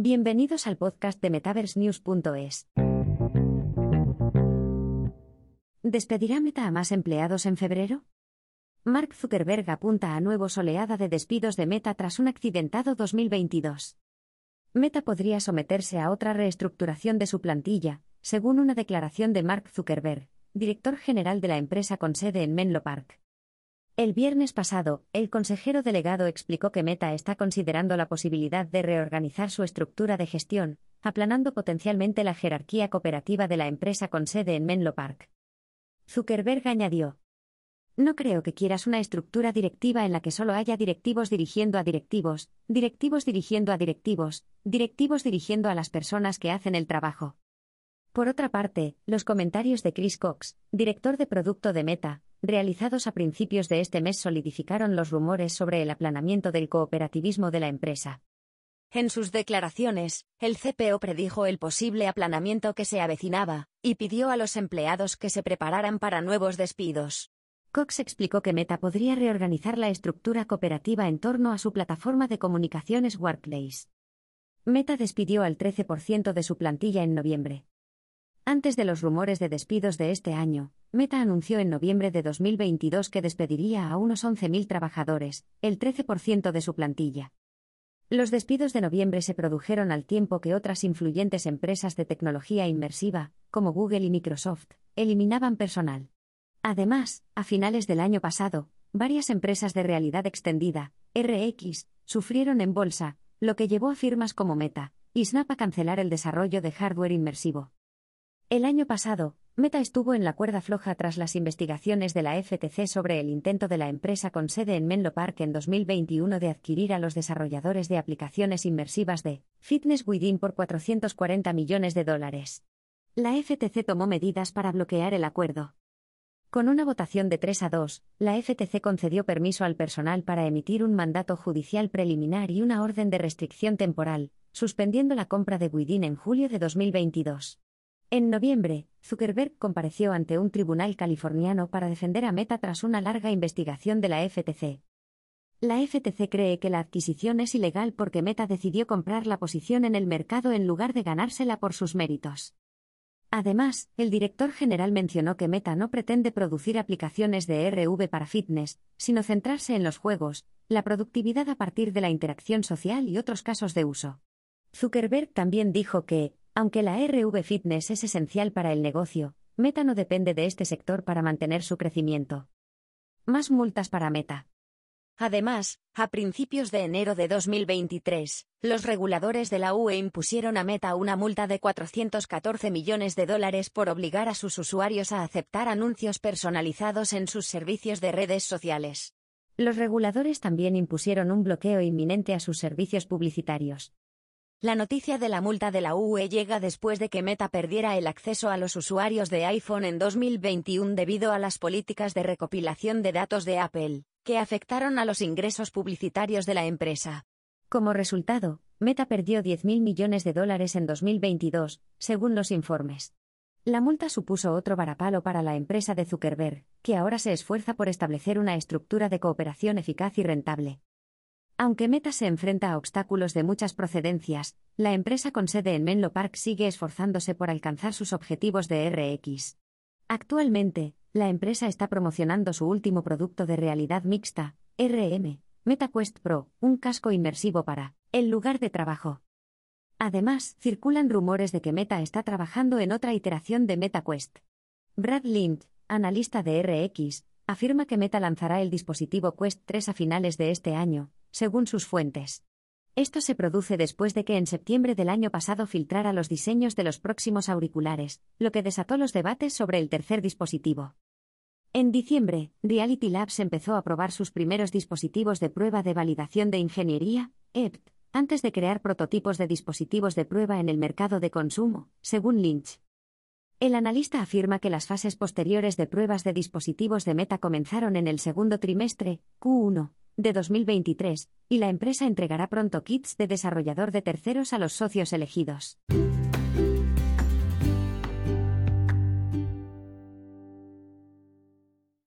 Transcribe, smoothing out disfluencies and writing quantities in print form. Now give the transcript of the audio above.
Bienvenidos al podcast de MetaverseNews.es. ¿Despedirá Meta a más empleados en febrero? Mark Zuckerberg apunta a nuevos oleada de despidos de Meta tras un accidentado 2022. Meta podría someterse a otra reestructuración de su plantilla, según una declaración de Mark Zuckerberg, director general de la empresa con sede en Menlo Park. El viernes pasado, el consejero delegado explicó que Meta está considerando la posibilidad de reorganizar su estructura de gestión, aplanando potencialmente la jerarquía cooperativa de la empresa con sede en Menlo Park. Zuckerberg añadió: "No creo que quieras una estructura directiva en la que solo haya directivos dirigiendo a directivos, directivos dirigiendo a directivos, directivos dirigiendo a las personas que hacen el trabajo". Por otra parte, los comentarios de Chris Cox, director de producto de Meta, realizados a principios de este mes solidificaron los rumores sobre el aplanamiento del cooperativismo de la empresa. En sus declaraciones, el CPO predijo el posible aplanamiento que se avecinaba, y pidió a los empleados que se prepararan para nuevos despidos. Cox explicó que Meta podría reorganizar la estructura cooperativa en torno a su plataforma de comunicaciones Workplace. Meta despidió al 13% de su plantilla en noviembre. Antes de los rumores de despidos de este año, Meta anunció en noviembre de 2022 que despediría a unos 11.000 trabajadores, el 13% de su plantilla. Los despidos de noviembre se produjeron al tiempo que otras influyentes empresas de tecnología inmersiva, como Google y Microsoft, eliminaban personal. Además, a finales del año pasado, varias empresas de realidad extendida, RX, sufrieron en bolsa, lo que llevó a firmas como Meta y Snap a cancelar el desarrollo de hardware inmersivo. El año pasado, Meta estuvo en la cuerda floja tras las investigaciones de la FTC sobre el intento de la empresa con sede en Menlo Park en 2021 de adquirir a los desarrolladores de aplicaciones inmersivas de Fitness Within por $440 millones. La FTC tomó medidas para bloquear el acuerdo. Con una votación de 3-2, la FTC concedió permiso al personal para emitir un mandato judicial preliminar y una orden de restricción temporal, suspendiendo la compra de Within en julio de 2022. En noviembre, Zuckerberg compareció ante un tribunal californiano para defender a Meta tras una larga investigación de la FTC. La FTC cree que la adquisición es ilegal porque Meta decidió comprar la posición en el mercado en lugar de ganársela por sus méritos. Además, el director general mencionó que Meta no pretende producir aplicaciones de RV para fitness, sino centrarse en los juegos, la productividad a partir de la interacción social y otros casos de uso. Zuckerberg también dijo que, aunque la RV Fitness es esencial para el negocio, Meta no depende de este sector para mantener su crecimiento. Más multas para Meta. Además, a principios de enero de 2023, los reguladores de la UE impusieron a Meta una multa de $414 millones por obligar a sus usuarios a aceptar anuncios personalizados en sus servicios de redes sociales. Los reguladores también impusieron un bloqueo inminente a sus servicios publicitarios. La noticia de la multa de la UE llega después de que Meta perdiera el acceso a los usuarios de iPhone en 2021 debido a las políticas de recopilación de datos de Apple, que afectaron a los ingresos publicitarios de la empresa. Como resultado, Meta perdió $10.000 millones en 2022, según los informes. La multa supuso otro varapalo para la empresa de Zuckerberg, que ahora se esfuerza por establecer una estructura de cooperación eficaz y rentable. Aunque Meta se enfrenta a obstáculos de muchas procedencias, la empresa con sede en Menlo Park sigue esforzándose por alcanzar sus objetivos de RX. Actualmente, la empresa está promocionando su último producto de realidad mixta, RM, MetaQuest Pro, un casco inmersivo para el lugar de trabajo. Además, circulan rumores de que Meta está trabajando en otra iteración de MetaQuest. Brad Lind, analista de RX, afirma que Meta lanzará el dispositivo Quest 3 a finales de este año, según sus fuentes. Esto se produce después de que en septiembre del año pasado filtrara los diseños de los próximos auriculares, lo que desató los debates sobre el tercer dispositivo. En diciembre, Reality Labs empezó a probar sus primeros dispositivos de prueba de validación de ingeniería, EPT, antes de crear prototipos de dispositivos de prueba en el mercado de consumo, según Lynch. El analista afirma que las fases posteriores de pruebas de dispositivos de Meta comenzaron en el segundo trimestre, Q1, de 2023, y la empresa entregará pronto kits de desarrollador de terceros a los socios elegidos.